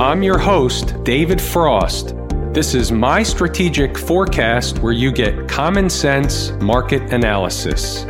I'm your host, David Frost. This is My Strategic Forecast, where you get common sense market analysis.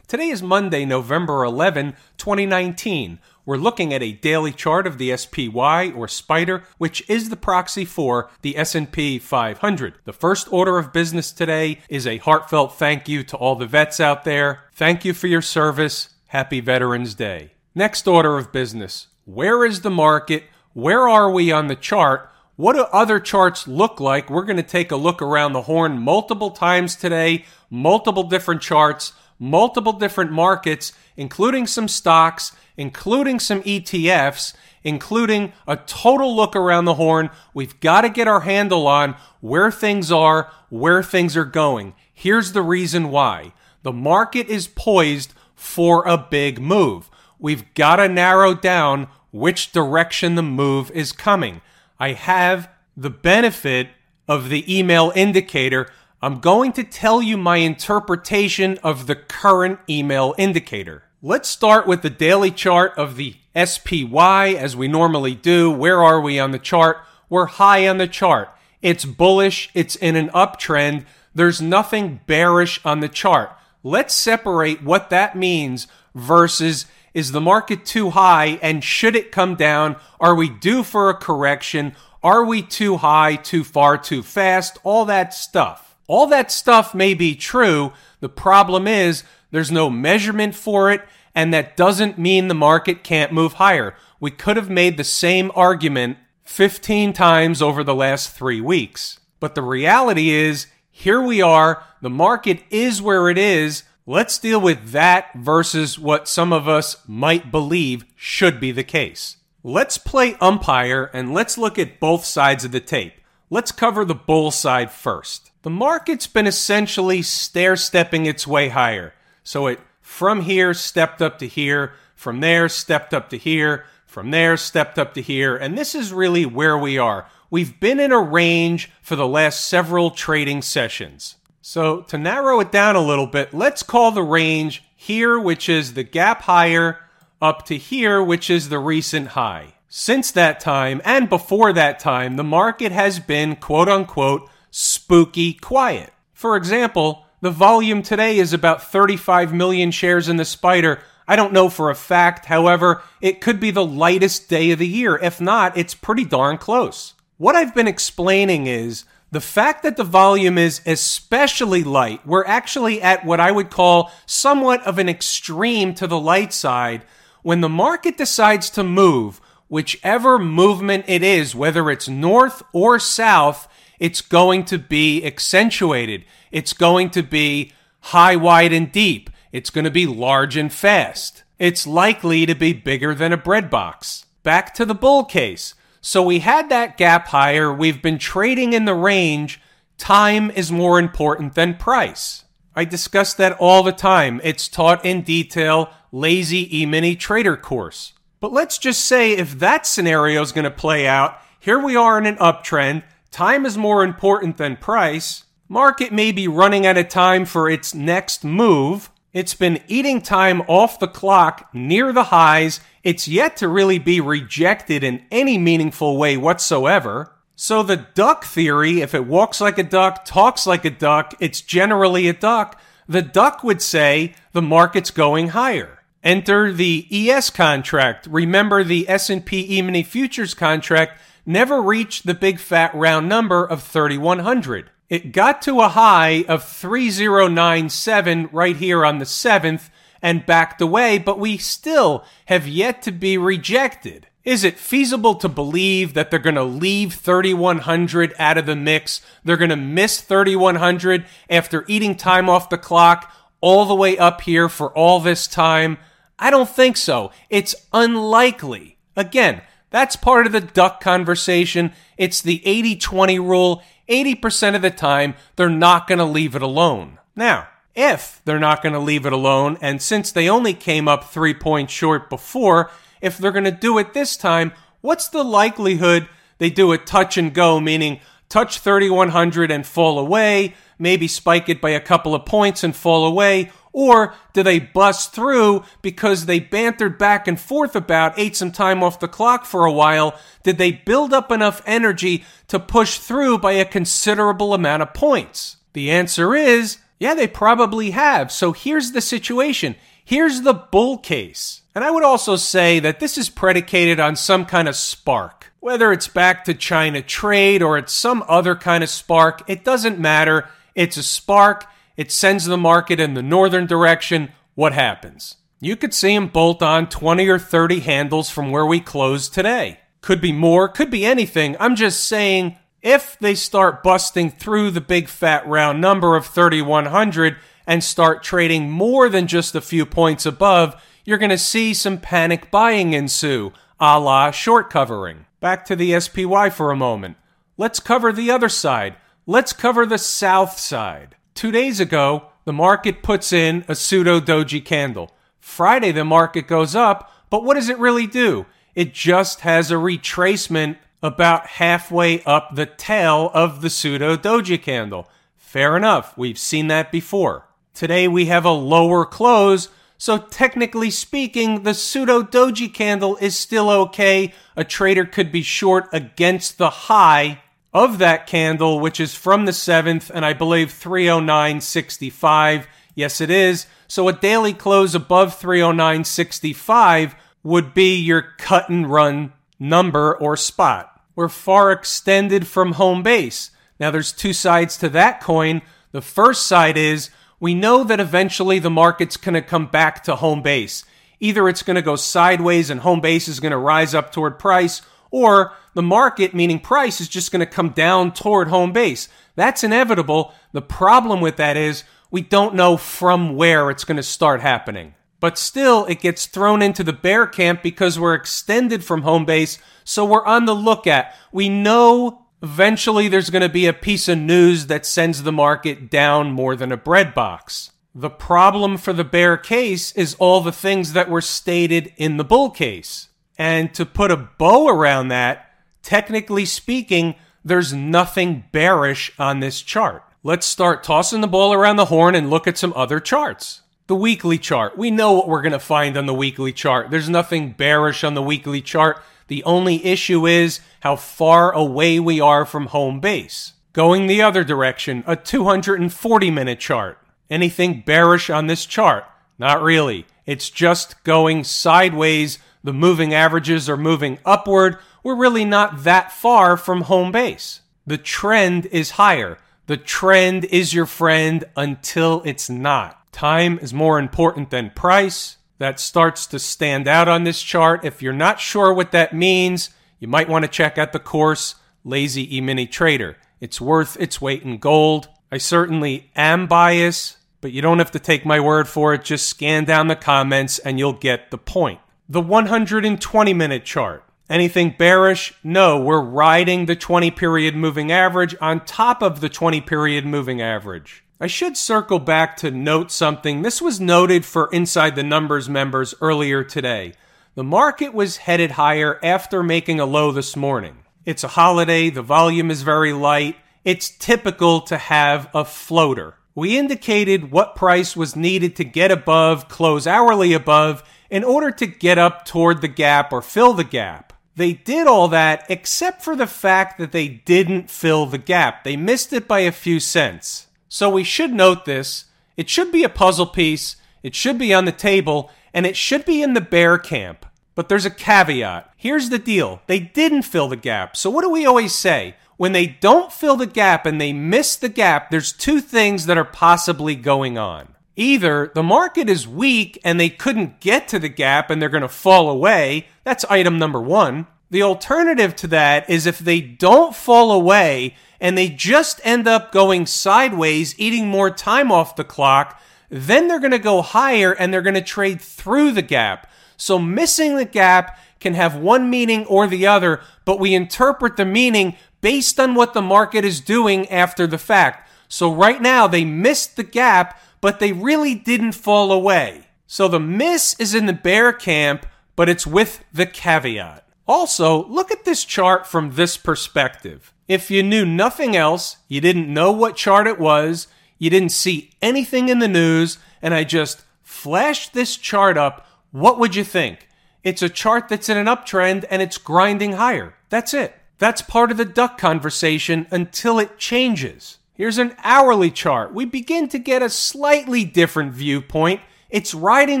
Today is Monday, November 11, 2019. We're looking at a daily chart of the SPY, or SPDR, which is the proxy for the S&P 500. The first order of business today is a heartfelt thank you to all the vets out there. Thank you for your service. Happy Veterans Day. Next order of business. Where is the market? Where are we on the chart? What do other charts look like? We're going to take a look around the horn multiple times today, multiple different charts, multiple different markets, including some stocks, including some ETFs, including a total look around the horn. We've got to get our handle on where things are, where things are going. Here's the reason why. The market is poised for a big move. We've got to narrow down which direction the move is coming. I have the benefit of the email indicator. I'm going to tell you my interpretation of the current email indicator. Let's start with the daily chart of the SPY, as we normally do. Where are we on the chart? We're high on the chart. It's bullish. It's in an uptrend. There's nothing bearish on the chart. Let's separate what that means versus, is the market too high and should it come down? Are we due for a correction? Are we too high, too far, too fast? All that stuff. All that stuff may be true. The problem is there's no measurement for it, and that doesn't mean the market can't move higher. We could have made the same argument 15 times over the last 3 weeks. But the reality is, here we are. The market is where it is. Let's deal with that versus what some of us might believe should be the case. Let's play umpire and let's look at both sides of the tape. Let's cover the bull side first. The market's been essentially stair-stepping its way higher. So it, from here, stepped up to here, from there, stepped up to here, from there, stepped up to here, and this is really where we are. We've been in a range for the last several trading sessions. So to narrow it down a little bit, let's call the range here, which is the gap higher, up to here, which is the recent high. Since that time, and before that time, the market has been, quote-unquote, spooky quiet. For example, the volume today is about 35 million shares in the SPDR. I don't know for a fact, however, it could be the lightest day of the year. If not, it's pretty darn close. What I've been explaining is the fact that the volume is especially light. We're actually at what I would call somewhat of an extreme to the light side. When the market decides to move, whichever movement it is, whether it's north or south, it's going to be accentuated. It's going to be high, wide, and deep. It's going to be large and fast. It's likely to be bigger than a bread box. Back to the bull case. So we had that gap higher. We've been trading in the range. Time is more important than price. I discuss that all the time. It's taught in detail, Lazy E-mini Trader course. But let's just say if that scenario is going to play out, here we are in an uptrend. Time is more important than price. Market may be running out of time for its next move. It's been eating time off the clock near the highs. It's yet to really be rejected in any meaningful way whatsoever. So the duck theory, if it walks like a duck, talks like a duck, it's generally a duck. The duck would say the market's going higher. Enter the ES contract. Remember the S&P E-mini futures contract never reached the big fat round number of 3,100. It got to a high of 3,097 right here on the 7th and backed away, but we still have yet to be rejected. Is it feasible to believe that they're going to leave 3,100 out of the mix? They're going to miss 3,100 after eating time off the clock all the way up here for all this time? I don't think so. It's unlikely. Again, that's part of the duck conversation. It's the 80-20 rule. 80% of the time, they're not going to leave it alone. Now, if they're not going to leave it alone, and since they only came up 3 points short before, if they're going to do it this time, what's the likelihood they do a touch and go, meaning touch 3,100 and fall away, maybe spike it by a couple of points and fall away? Or do they bust through because they bantered back and forth about, ate some time off the clock for a while? Did they build up enough energy to push through by a considerable amount of points? The answer is, yeah, they probably have. So here's the situation. Here's the bull case. And I would also say that this is predicated on some kind of spark. Whether it's back to China trade or it's some other kind of spark, it doesn't matter. It's a spark. It sends the market in the northern direction. What happens? You could see them bolt on 20 or 30 handles from where we closed today. Could be more, could be anything. I'm just saying, if they start busting through the big fat round number of 3,100 and start trading more than just a few points above, you're going to see some panic buying ensue, a la short covering. Back to the SPY for a moment. Let's cover the other side. Let's cover the south side. 2 days ago, the market puts in a pseudo-doji candle. Friday, the market goes up, but what does it really do? It just has a retracement about halfway up the tail of the pseudo-doji candle. Fair enough, we've seen that before. Today we have a lower close, so technically speaking, the pseudo-doji candle is still okay. A trader could be short against the high of that candle, which is from the 7th, and I believe 309.65. Yes, it is. So a daily close above 309.65 would be your cut and run number or spot. We're far extended from home base. Now there's two sides to that coin. The first side is, we know that eventually the market's going to come back to home base. Either it's going to go sideways and home base is going to rise up toward price, or the market, meaning price, is just going to come down toward home base. That's inevitable. The problem with that is, we don't know from where it's going to start happening. But still, it gets thrown into the bear camp because we're extended from home base, so we're on the lookout. We know eventually there's going to be a piece of news that sends the market down more than a bread box. The problem for the bear case is all the things that were stated in the bull case. And to put a bow around that, technically speaking, there's nothing bearish on this chart. Let's start tossing the ball around the horn and look at some other charts. The weekly chart. We know what we're going to find on the weekly chart. There's nothing bearish on the weekly chart. The only issue is how far away we are from home base. Going the other direction, a 240-minute chart. Anything bearish on this chart? Not really. It's just going sideways. The moving averages are moving upward. We're really not that far from home base. The trend is higher. The trend is your friend until it's not. Time is more important than price. That starts to stand out on this chart. If you're not sure what that means, you might want to check out the course, Lazy E-mini Trader. It's worth its weight in gold. I certainly am biased, but you don't have to take my word for it. Just scan down the comments and you'll get the point. The 120-minute chart. Anything bearish? No, we're riding the 20-period moving average on top of the 20-period moving average. I should circle back to note something. This was noted for Inside the Numbers members earlier today. The market was headed higher after making a low this morning. It's a holiday. The volume is very light. It's typical to have a floater. We indicated what price was needed to get above, close hourly above, in order to get up toward the gap or fill the gap. They did all that except for the fact that they didn't fill the gap. They missed it by a few cents. So we should note this. It should be a puzzle piece, it should be on the table, and it should be in the bear camp. But there's a caveat. Here's the deal. They didn't fill the gap. So what do we always say? When they don't fill the gap and they miss the gap, there's two things that are possibly going on. Either the market is weak and they couldn't get to the gap and they're going to fall away. That's item number one. The alternative to that is if they don't fall away and they just end up going sideways, eating more time off the clock, then they're going to go higher and they're going to trade through the gap. So missing the gap can have one meaning or the other, but we interpret the meaning based on what the market is doing after the fact. So right now they missed the gap, but they really didn't fall away. So the miss is in the bear camp, but it's with the caveat. Also, look at this chart from this perspective. If you knew nothing else, you didn't know what chart it was, you didn't see anything in the news, and I just flashed this chart up, what would you think? It's a chart that's in an uptrend and it's grinding higher. That's it. That's part of the duck conversation until it changes. Here's an hourly chart. We begin to get a slightly different viewpoint. It's riding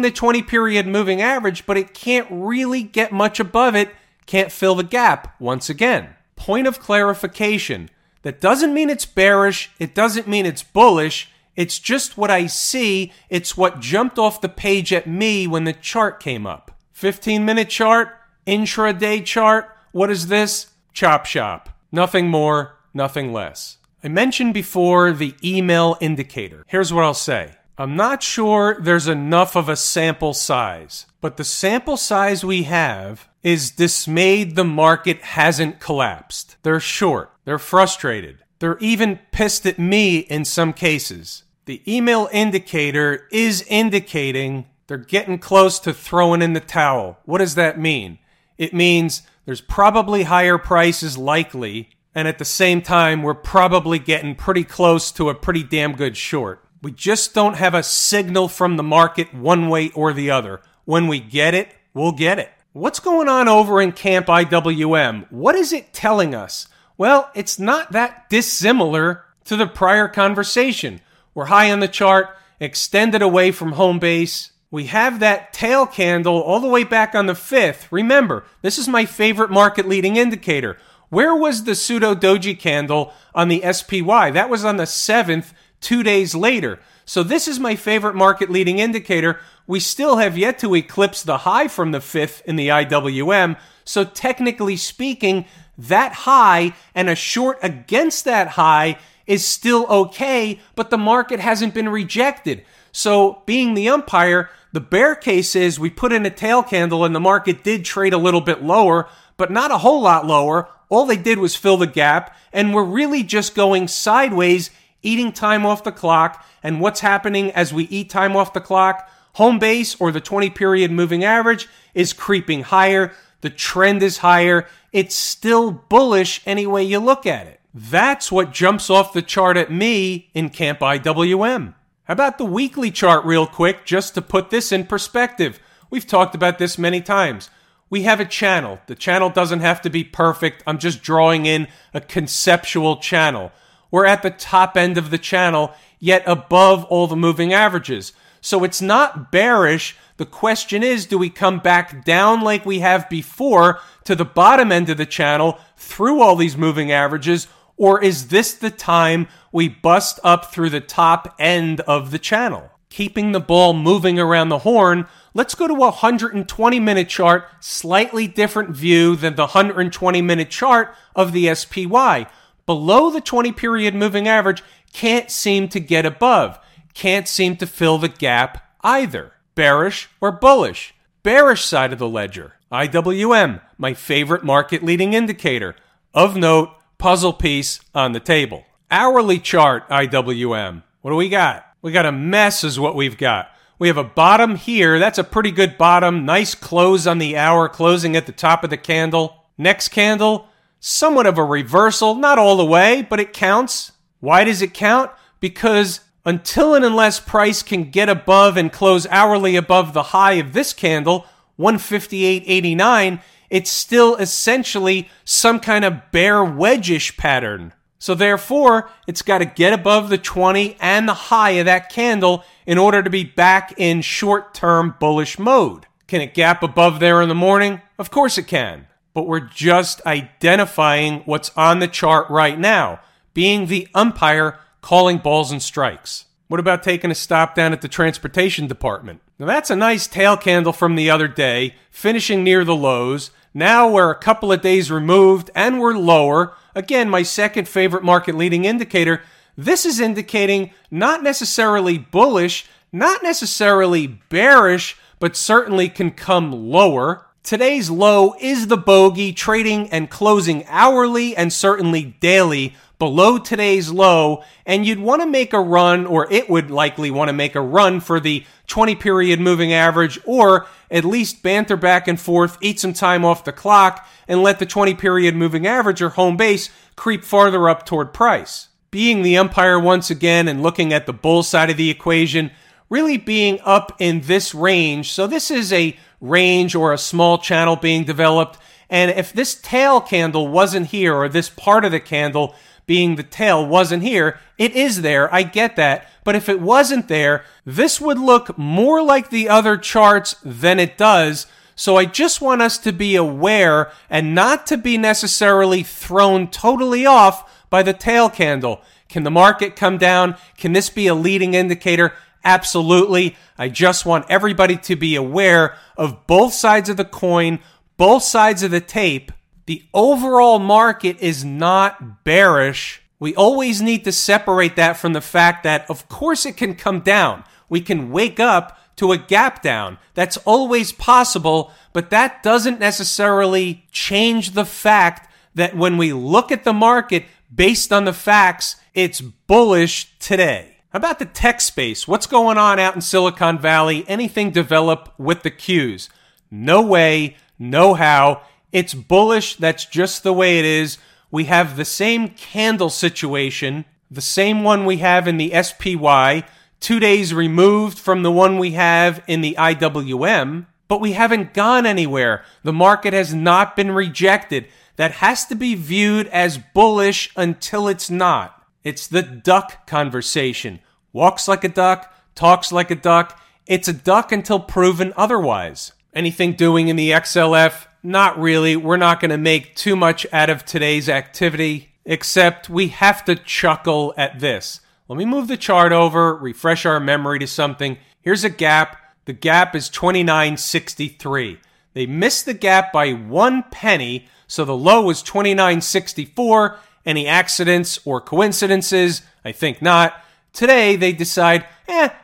the 20-period moving average, but it can't really get much above it, can't fill the gap once again. Point of clarification. That doesn't mean it's bearish. It doesn't mean it's bullish. It's just what I see. It's what jumped off the page at me when the chart came up. 15-minute chart, intraday chart. What is this? Chop shop. Nothing more, nothing less. I mentioned before the email indicator. Here's what I'll say. I'm not sure there's enough of a sample size, but the sample size we have is dismayed the market hasn't collapsed. They're short. They're frustrated. They're even pissed at me in some cases. The email indicator is indicating they're getting close to throwing in the towel. What does that mean? It means there's probably higher prices likely, and at the same time, we're probably getting pretty close to a pretty damn good short. We just don't have a signal from the market one way or the other. When we get it, we'll get it. What's going on over in Camp IWM? What is it telling us? Well, it's not that dissimilar to the prior conversation. We're high on the chart, extended away from home base. We have that tail candle all the way back on the 5th. Remember, this is my favorite market leading indicator. Where was the pseudo doji candle on the SPY? That was on the 7th, 2 days later. So this is my favorite market leading indicator. We still have yet to eclipse the high from the 5th in the IWM. So technically speaking, that high and a short against that high is still okay, but the market hasn't been rejected. So being the umpire, the bear case is we put in a tail candle and the market did trade a little bit lower, but not a whole lot lower. All they did was fill the gap, and we're really just going sideways, eating time off the clock. And what's happening as we eat time off the clock? Home base, or the 20-period moving average, is creeping higher. The trend is higher. It's still bullish any way you look at it. That's what jumps off the chart at me in Camp IWM. How about the weekly chart real quick, just to put this in perspective? We've talked about this many times. We have a channel. The channel doesn't have to be perfect. I'm just drawing in a conceptual channel. We're at the top end of the channel, yet above all the moving averages. So it's not bearish. The question is, do we come back down like we have before to the bottom end of the channel through all these moving averages, or is this the time we bust up through the top end of the channel? Keeping the ball moving around the horn, let's go to a 120-minute chart, slightly different view than the 120-minute chart of the SPY. Below the 20-period moving average, can't seem to get above, can't seem to fill the gap either. Bearish or bullish? Bearish side of the ledger. IWM, my favorite market-leading indicator. Of note, puzzle piece on the table. Hourly chart IWM. What do we got? We got a mess is what we've got. We have a bottom here. That's a pretty good bottom. Nice close on the hour, closing at the top of the candle. Next candle, somewhat of a reversal. Not all the way, but it counts. Why does it count? Because until and unless price can get above and close hourly above the high of this candle, 158.89, it's still essentially some kind of bear wedge-ish pattern. So therefore, it's got to get above the 20 and the high of that candle in order to be back in short-term bullish mode. Can it gap above there in the morning? Of course it can. But we're just identifying what's on the chart right now, being the umpire calling balls and strikes. What about taking a stop down at the transportation department? Now that's a nice tail candle from the other day, finishing near the lows. Now we're a couple of days removed and we're lower. Again, my second favorite market leading indicator. This is indicating not necessarily bullish, not necessarily bearish, but certainly can come lower. Today's low is the bogey, trading and closing hourly and certainly daily, below today's low, and you'd want to make a run, or it would likely want to make a run for the 20-period moving average, or at least banter back and forth, eat some time off the clock, and let the 20-period moving average or home base creep farther up toward price. Being the umpire once again and looking at the bull side of the equation, really being up in this range. So this is a range or a small channel being developed. And if this tail candle wasn't here, or this part of the candle being the tail wasn't here, it is there. I get that. But if it wasn't there, this would look more like the other charts than it does. So I just want us to be aware and not to be necessarily thrown totally off by the tail candle. Can the market come down? Can this be a leading indicator? Absolutely. I just want everybody to be aware of both sides of the coin, both sides of the tape. The overall market is not bearish. We always need to separate that from the fact that, of course, it can come down. We can wake up to a gap down. That's always possible, but that doesn't necessarily change the fact that when we look at the market based on the facts, it's bullish today. How about the tech space? What's going on out in Silicon Valley? Anything develop with the Qs? No way, no how. It's bullish. That's just the way it is. We have the same candle situation, the same one we have in the SPY, 2 days removed from the one we have in the IWM, but we haven't gone anywhere. The market has not been rejected. That has to be viewed as bullish until it's not. It's the duck conversation. Walks like a duck, talks like a duck. It's a duck until proven otherwise. Anything doing in the XLF? Not really. We're not going to make too much out of today's activity, except we have to chuckle at this. Let me move the chart over, refresh our memory to something. Here's a gap. The gap is 29.63. They missed the gap by 1 penny, so the low was 29.64. Any accidents or coincidences? I think not. Today, they decide,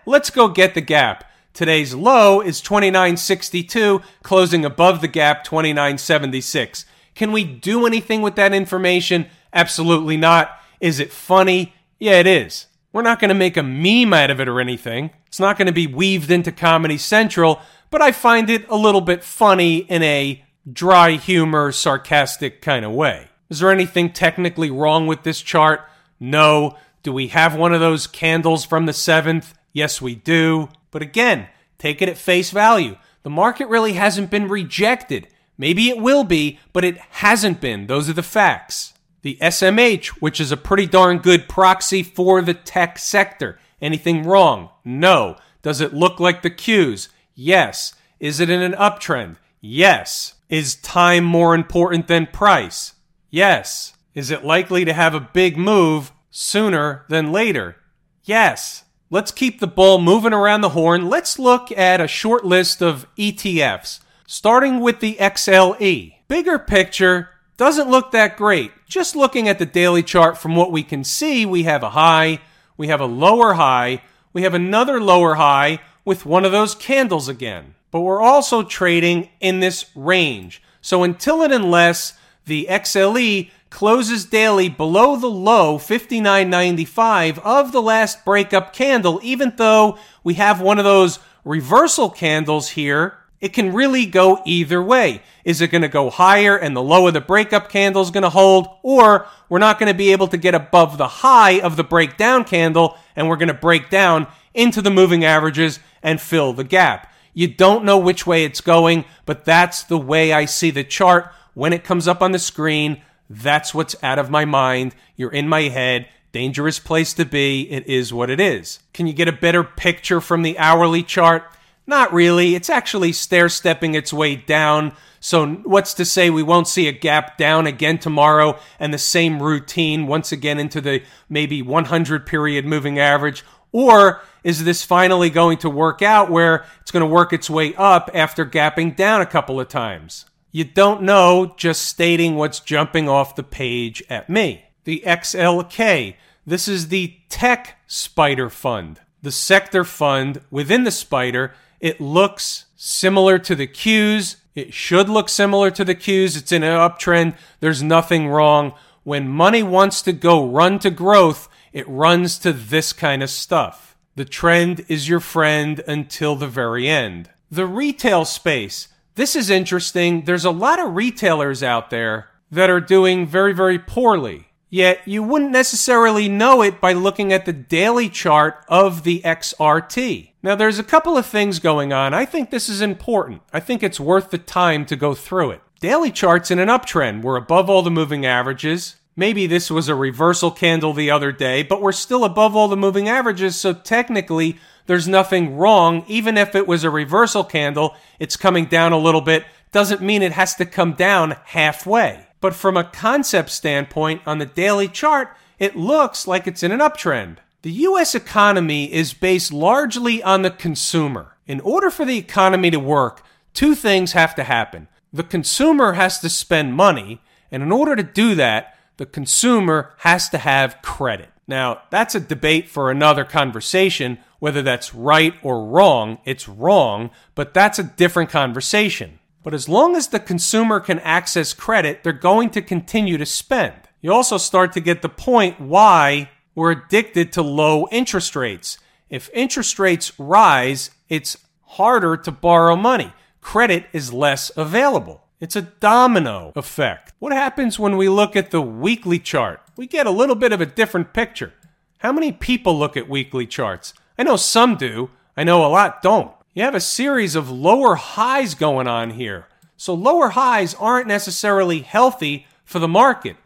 let's go get the gap. Today's low is 29.62, closing above the gap, 29.76. Can we do anything with that information? Absolutely not. Is it funny? Yeah, it is. We're not going to make a meme out of it or anything. It's not going to be weaved into Comedy Central, but I find it a little bit funny in a dry humor, sarcastic kind of way. Is there anything technically wrong with this chart? No. Do we have one of those candles from the 7th? Yes, we do. But again, take it at face value. The market really hasn't been rejected. Maybe it will be, but it hasn't been. Those are the facts. The SMH, which is a pretty darn good proxy for the tech sector. Anything wrong? No. Does it look like the Qs? Yes. Is it in an uptrend? Yes. Is time more important than price? Yes. Is it likely to have a big move sooner than later? Yes. Let's keep the ball moving around the horn. Let's look at a short list of ETFs, starting with the XLE. Bigger picture, doesn't look that great. Just looking at the daily chart, from what we can see, we have a high, we have a lower high, we have another lower high with one of those candles again. But we're also trading in this range. So until and unless the XLE closes daily below the low, 59.95, of the last breakup candle, even though we have one of those reversal candles here, it can really go either way. Is it going to go higher and the low of the breakup candle is going to hold, or we're not going to be able to get above the high of the breakdown candle and we're going to break down into the moving averages and fill the gap? You don't know which way it's going, but that's the way I see the chart. When it comes up on the screen, that's what's out of my mind. You're in my head. Dangerous place to be. It is what it is. Can you get a better picture from the hourly chart? Not really. It's actually stair-stepping its way down. So what's to say we won't see a gap down again tomorrow and the same routine once again into the maybe 100-period moving average? Or is this finally going to work out where it's going to work its way up after gapping down a couple of times? You don't know, just stating what's jumping off the page at me. The XLK. This is the tech spider fund, the sector fund within the spider. It looks similar to the Qs. It should look similar to the Qs. It's in an uptrend. There's nothing wrong. when money wants to go run to growth, it runs to this kind of stuff. The trend is your friend until the very end. The retail space. This is interesting. There's a lot of retailers out there that are doing very, very poorly. Yet you wouldn't necessarily know it by looking at the daily chart of the XRT. Now, there's a couple of things going on. I think this is important. I think it's worth the time to go through it. Daily charts in an uptrend. We're above all the moving averages. Maybe this was a reversal candle the other day, but we're still above all the moving averages, so technically there's nothing wrong. Even if it was a reversal candle, it's coming down a little bit. Doesn't mean it has to come down halfway. But from a concept standpoint, on the daily chart, it looks like it's in an uptrend. The U.S. economy is based largely on the consumer. In order for the economy to work, two things have to happen. The consumer has to spend money, and in order to do that, the consumer has to have credit. Now, that's a debate for another conversation, whether that's right or wrong. It's wrong, but that's a different conversation. But as long as the consumer can access credit, they're going to continue to spend. You also start to get the point why we're addicted to low interest rates. If interest rates rise, it's harder to borrow money. Credit is less available. It's a domino effect. What happens when we look at the weekly chart? We get a little bit of a different picture. How many people look at weekly charts? I know some do. I know a lot don't. You have a series of lower highs going on here. So lower highs aren't necessarily healthy for the market.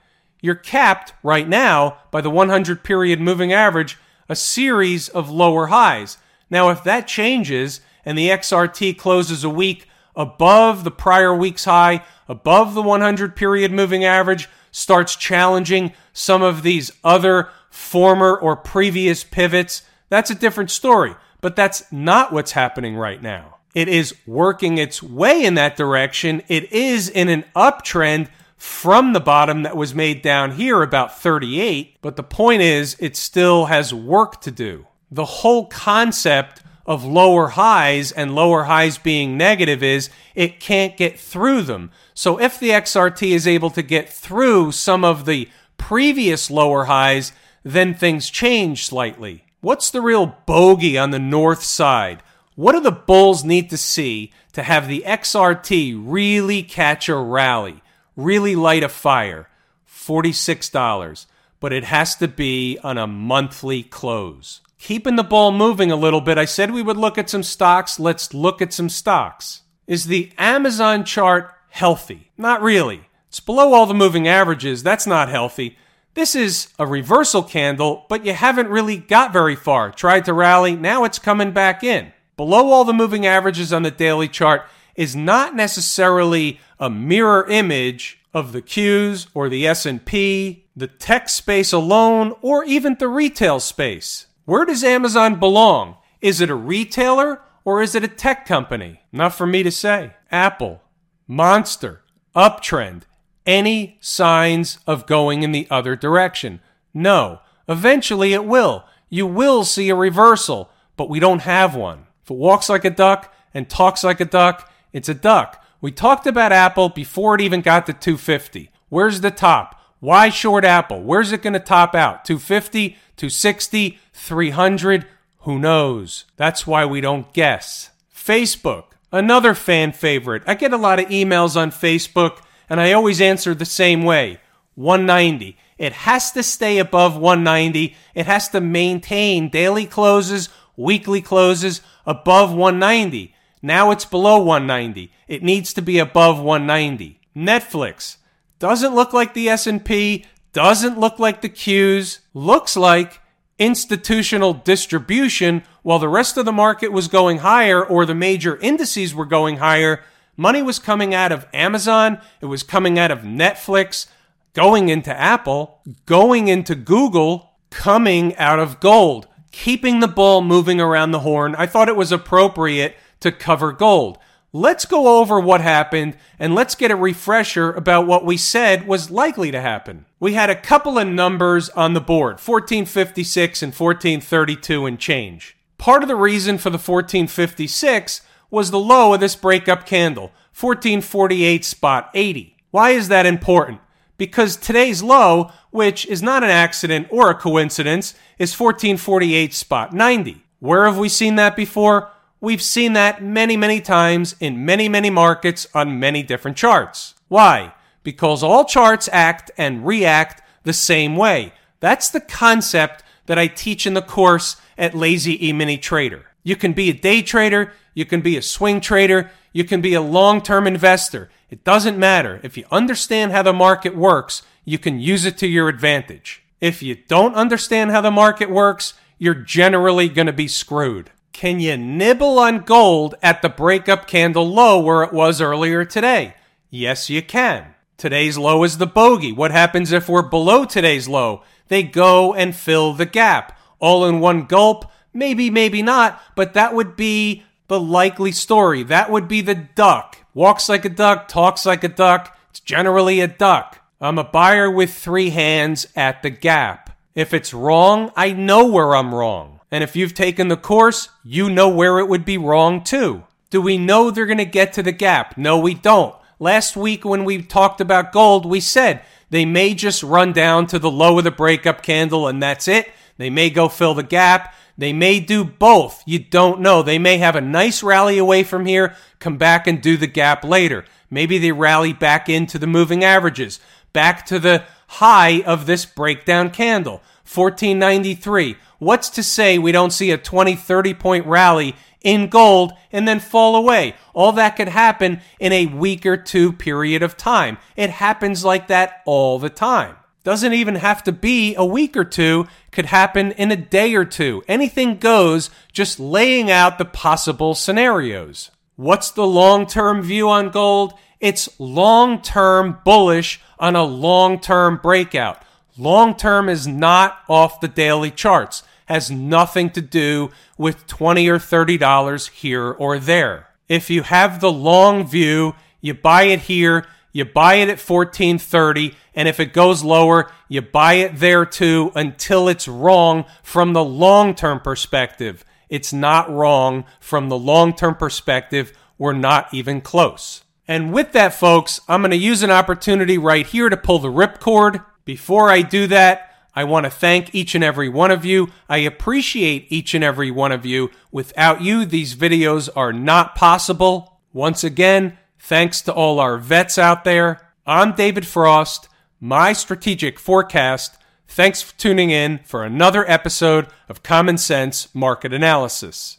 You're capped right now by the 100-period moving average, a series of lower highs. Now, if that changes and the XRT closes a week above the prior week's high, above the 100-period moving average, starts challenging some of these other former or previous pivots, that's a different story. But that's not what's happening right now. It is working its way in that direction. It is in an uptrend from the bottom that was made down here, about 38. But the point is, it still has work to do. The whole concept of lower highs and lower highs being negative is it can't get through them. So if the XRT is able to get through some of the previous lower highs, then things change slightly. What's the real bogey on the north side? What do the bulls need to see to have the XRT really catch a rally, really light a fire? $46, but it has to be on a monthly close. Keeping the ball moving a little bit, I said we would look at some stocks. Let's look at some stocks. Is the Amazon chart healthy? Not really. It's below all the moving averages. That's not healthy. This is a reversal candle, but you haven't really got very far. Tried to rally. Now it's coming back in. Below all the moving averages on the daily chart is not necessarily a mirror image of the Qs or the S&P, the tech space alone, or even the retail space. Where does Amazon belong? Is it a retailer or is it a tech company? Not for me to say. Apple, monster, uptrend, any signs of going in the other direction? No. Eventually it will. You will see a reversal, but we don't have one. If it walks like a duck and talks like a duck, it's a duck. We talked about Apple before it even got to 250. Where's the top? Why short Apple? Where's it going to top out? 250, 260, 300? Who knows? That's why we don't guess. Facebook, another fan favorite. I get a lot of emails on Facebook, and I always answer the same way. 190. It has to stay above 190. It has to maintain daily closes, weekly closes above 190. Now it's below 190. It needs to be above 190. Netflix. Doesn't look like the S&P, doesn't look like the Qs, looks like institutional distribution. While the rest of the market was going higher or the major indices were going higher, money was coming out of Amazon, it was coming out of Netflix, going into Apple, going into Google, coming out of gold, keeping the ball moving around the horn. I thought it was appropriate to cover gold. Let's go over what happened and let's get a refresher about what we said was likely to happen. We had a couple of numbers on the board, 1456 and 1432 and change. Part of the reason for the 1456 was the low of this breakup candle, 1448.80. Why is that important? because today's low, which is not an accident or a coincidence, is 1448 spot 90. Where have we seen that before? We've seen that many, many times in many, many markets on many different charts. Why? Because all charts act and react the same way. That's the concept that I teach in the course at Lazy E-mini Trader. You can be a day trader, you can be a swing trader, you can be a long-term investor. It doesn't matter. If you understand how the market works, you can use it to your advantage. If you don't understand how the market works, you're generally going to be screwed. Can you nibble on gold at the breakup candle low where it was earlier today? Yes, you can. Today's low is the bogey. What happens if we're below today's low? They go and fill the gap. All in one gulp? Maybe, maybe not, but that would be the likely story. That would be the duck. Walks like a duck, talks like a duck. It's generally a duck. I'm a buyer with three hands at the gap. If it's wrong, I know where I'm wrong. And if you've taken the course, you know where it would be wrong too. Do we know they're going to get to the gap? No, we don't. Last week when we talked about gold, we said they may just run down to the low of the breakup candle and that's it. They may go fill the gap. They may do both. You don't know. They may have a nice rally away from here, come back and do the gap later. Maybe they rally back into the moving averages, back to the high of this breakdown candle, 1493. What's to say we don't see a 20, 30-point rally in gold and then fall away? All that could happen in a week or two period of time. It happens like that all the time. Doesn't even have to be a week or two. Could happen in a day or two. Anything goes, just laying out the possible scenarios. What's the long-term view on gold? It's long-term bullish on a long-term breakout. Long-term is not off the daily charts. Has nothing to do with $20 or $30 here or there. If you have the long view, you buy it here, you buy it at $14.30, and if it goes lower, you buy it there too until it's wrong from the long-term perspective. It's not wrong from the long-term perspective. We're not even close. And with that, folks, I'm going to use an opportunity right here to pull the ripcord. Before I do that, I want to thank each and every one of you. I appreciate each and every one of you. Without you, these videos are not possible. Once again, thanks to all our vets out there. I'm David Frost, my strategic forecast. Thanks for tuning in for another episode of Common Sense Market Analysis.